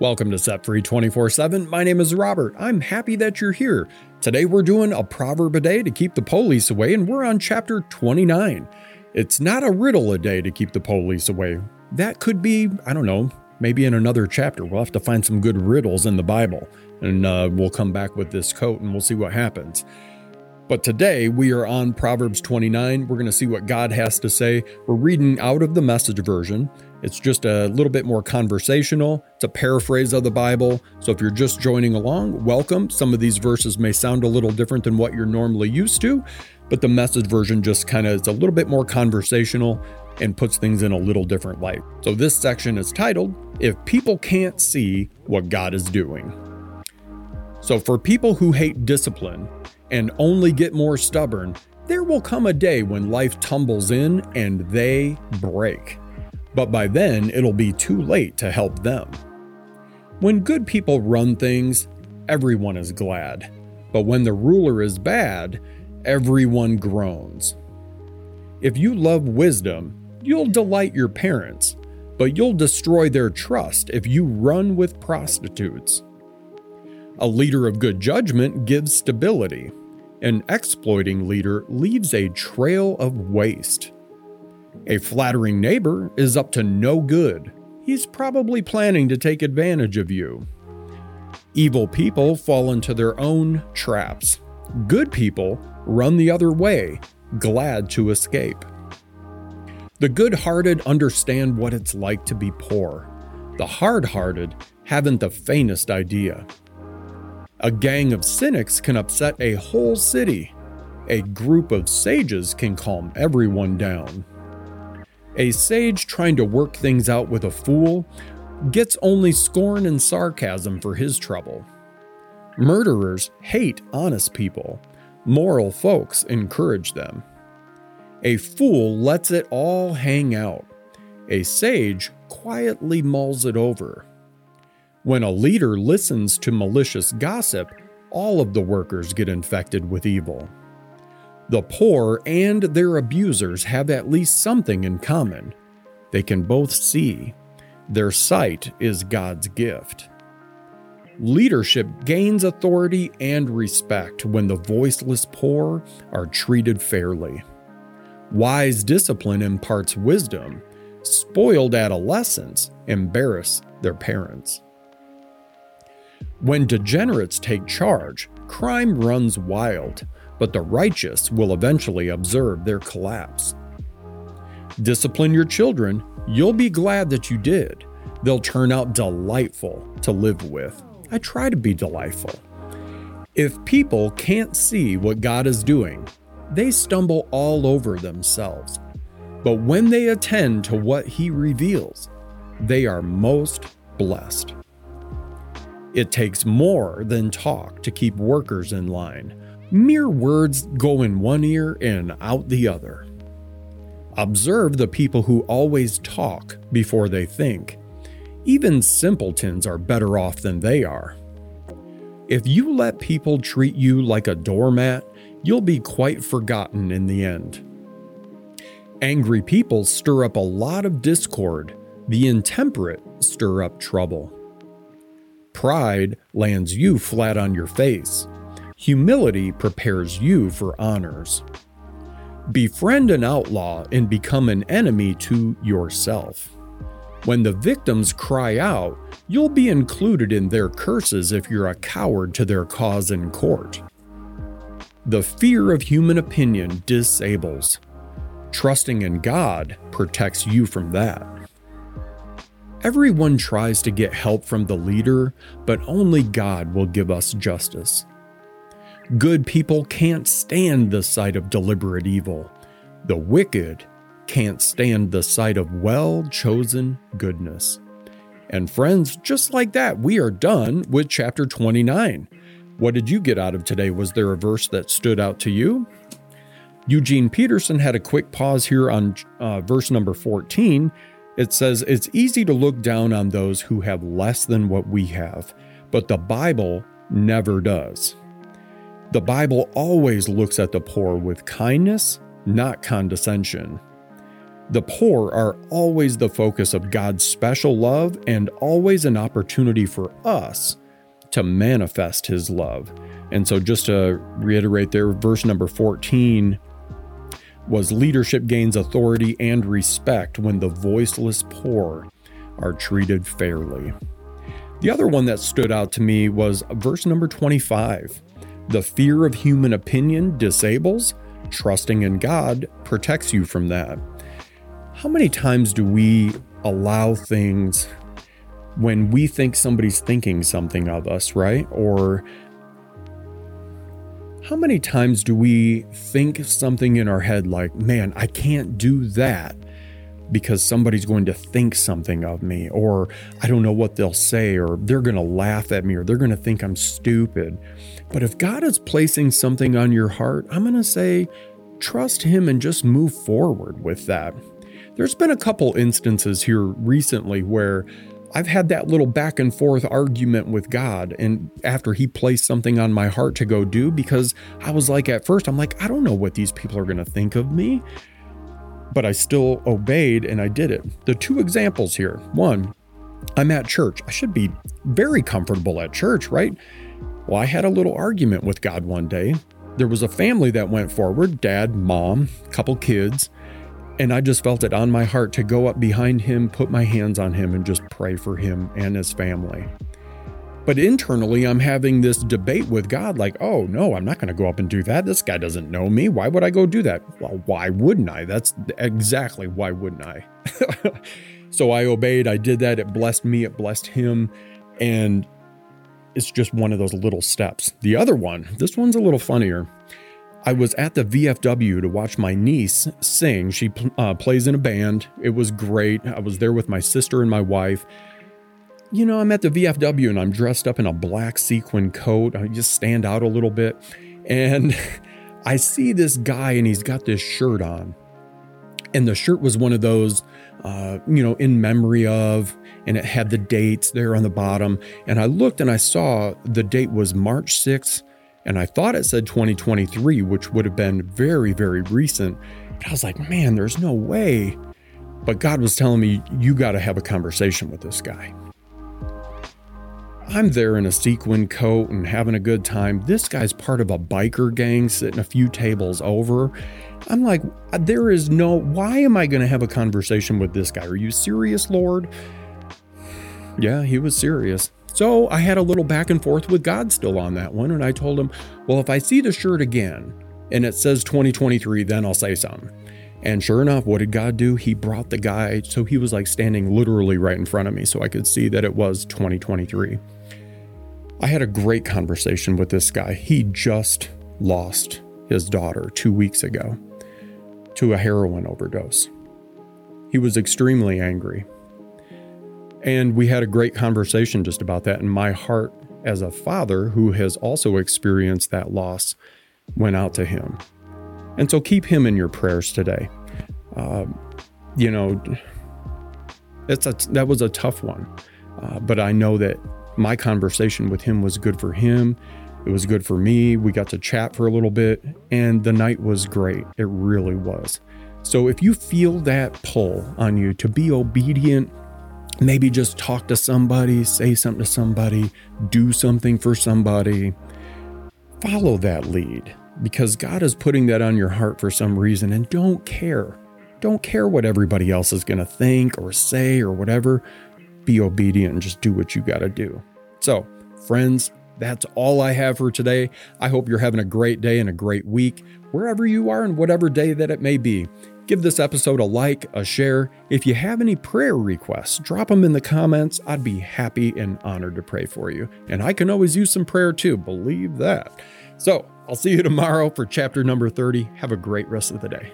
Welcome to Set Free 24-7. My name is Robert. I'm happy that you're here. Today we're doing a proverb a day to keep the police away, and we're on chapter 29. It's not a riddle a day to keep the police away. That could be, I don't know, maybe in another chapter. We'll have to find some good riddles in the Bible, and we'll come back with this coat and we'll see what happens. But today we are on Proverbs 29. We're going to see what God has to say. We're reading out of the Message Version. It's just a little bit more conversational. It's a paraphrase of the Bible. So if you're just joining along, welcome. Some of these verses may sound a little different than what you're normally used to, but the Message Version just kind of is a little bit more conversational and puts things in a little different light. So this section is titled, If People Can't See What God Is Doing. So for people who hate discipline and only get more stubborn, there will come a day when life tumbles in and they break. But by then, it'll be too late to help them. When good people run things, everyone is glad. But when the ruler is bad, everyone groans. If you love wisdom, you'll delight your parents, but you'll destroy their trust if you run with prostitutes. A leader of good judgment gives stability. An exploiting leader leaves a trail of waste. A flattering neighbor is up to no good. He's probably planning to take advantage of you. Evil people fall into their own traps. Good people run the other way, glad to escape. The good-hearted understand what it's like to be poor. The hard-hearted haven't the faintest idea. A gang of cynics can upset a whole city. A group of sages can calm everyone down. A sage trying to work things out with a fool gets only scorn and sarcasm for his trouble. Murderers hate honest people. Moral folks encourage them. A fool lets it all hang out. A sage quietly mulls it over. When a leader listens to malicious gossip, all of the workers get infected with evil. The poor and their abusers have at least something in common. They can both see. Their sight is God's gift. Leadership gains authority and respect when the voiceless poor are treated fairly. Wise discipline imparts wisdom. Spoiled adolescents embarrass their parents. When degenerates take charge, crime runs wild, but the righteous will eventually observe their collapse. Discipline your children, you'll be glad that you did. They'll turn out delightful to live with. I try to be delightful. If people can't see what God is doing, they stumble all over themselves. But when they attend to what He reveals, they are most blessed. It takes more than talk to keep workers in line. Mere words go in one ear and out the other. Observe the people who always talk before they think. Even simpletons are better off than they are. If you let people treat you like a doormat, you'll be quite forgotten in the end. Angry people stir up a lot of discord. The intemperate stir up trouble. Pride lands you flat on your face. Humility prepares you for honors. Befriend an outlaw and become an enemy to yourself. When the victims cry out, you'll be included in their curses if you're a coward to their cause in court. The fear of human opinion disables. Trusting in God protects you from that. Everyone tries to get help from the leader, but only God will give us justice. Good people can't stand the sight of deliberate evil. The wicked can't stand the sight of well-chosen goodness. And friends, just like that, we are done with chapter 29. What did you get out of today? Was there a verse that stood out to you? Eugene Peterson had a quick pause here on verse number 14. It says, it's easy to look down on those who have less than what we have, but the Bible never does. The Bible always looks at the poor with kindness, not condescension. The poor are always the focus of God's special love and always an opportunity for us to manifest His love. And so just to reiterate there, verse number 14 was leadership gains authority and respect when the voiceless poor are treated fairly. The other one that stood out to me was verse number 25. The fear of human opinion disables, trusting in God protects you from that. How many times do we allow things when we think somebody's thinking something of us, right? Or how many times do we think something in our head like, man, I can't do that because somebody's going to think something of me, or I don't know what they'll say, or they're going to laugh at me, or they're going to think I'm stupid. But if God is placing something on your heart, I'm going to say, trust Him and just move forward with that. There's been a couple instances here recently where I've had that little back and forth argument with God, and after He placed something on my heart to go do, because I was like, at first, I'm like, I don't know what these people are going to think of me, but I still obeyed and I did it. The two examples here, one, I'm at church. I should be very comfortable at church, right? Well, I had a little argument with God one day. There was a family that went forward, dad, mom, couple kids. And I just felt it on my heart to go up behind him, put my hands on him, and just pray for him and his family. But internally, I'm having this debate with God like, oh, no, I'm not going to go up and do that. This guy doesn't know me. Why would I go do that? Well, why wouldn't I? That's exactly why wouldn't I? So I obeyed. I did that. It blessed me. It blessed him. And it's just one of those little steps. The other one, this one's a little funnier. I was at the VFW to watch my niece sing. She plays in a band. It was great. I was there with my sister and my wife. You know, I'm at the VFW and I'm dressed up in a black sequin coat. I just stand out a little bit. And I see this guy and he's got this shirt on. And the shirt was one of those, in memory of, and it had the dates there on the bottom. And I looked and I saw the date was March 6th. And I thought it said 2023, which would have been very, very recent. But I was like, man, there's no way. But God was telling me, you got to have a conversation with this guy. I'm there in a sequin coat and having a good time. This guy's part of a biker gang sitting a few tables over. I'm like, why am I going to have a conversation with this guy? Are you serious, Lord? Yeah, he was serious. So I had a little back and forth with God still on that one. And I told him, well, if I see the shirt again and it says 2023, then I'll say something. And sure enough, what did God do? He brought the guy. So he was like standing literally right in front of me so I could see that it was 2023. I had a great conversation with this guy. He just lost his daughter 2 weeks ago to a heroin overdose. He was extremely angry. And we had a great conversation just about that. And my heart as a father who has also experienced that loss went out to him. And so keep him in your prayers today. That was a tough one. But I know that my conversation with him was good for him. It was good for me. We got to chat for a little bit and the night was great. It really was. So if you feel that pull on you to be obedient, maybe just talk to somebody, say something to somebody, do something for somebody. Follow that lead because God is putting that on your heart for some reason, and don't care. Don't care what everybody else is going to think or say or whatever. Be obedient and just do what you got to do. So, friends, that's all I have for today. I hope you're having a great day and a great week, wherever you are and whatever day that it may be. Give this episode a like, a share. If you have any prayer requests, drop them in the comments. I'd be happy and honored to pray for you. And I can always use some prayer too, believe that. So I'll see you tomorrow for chapter number 30. Have a great rest of the day.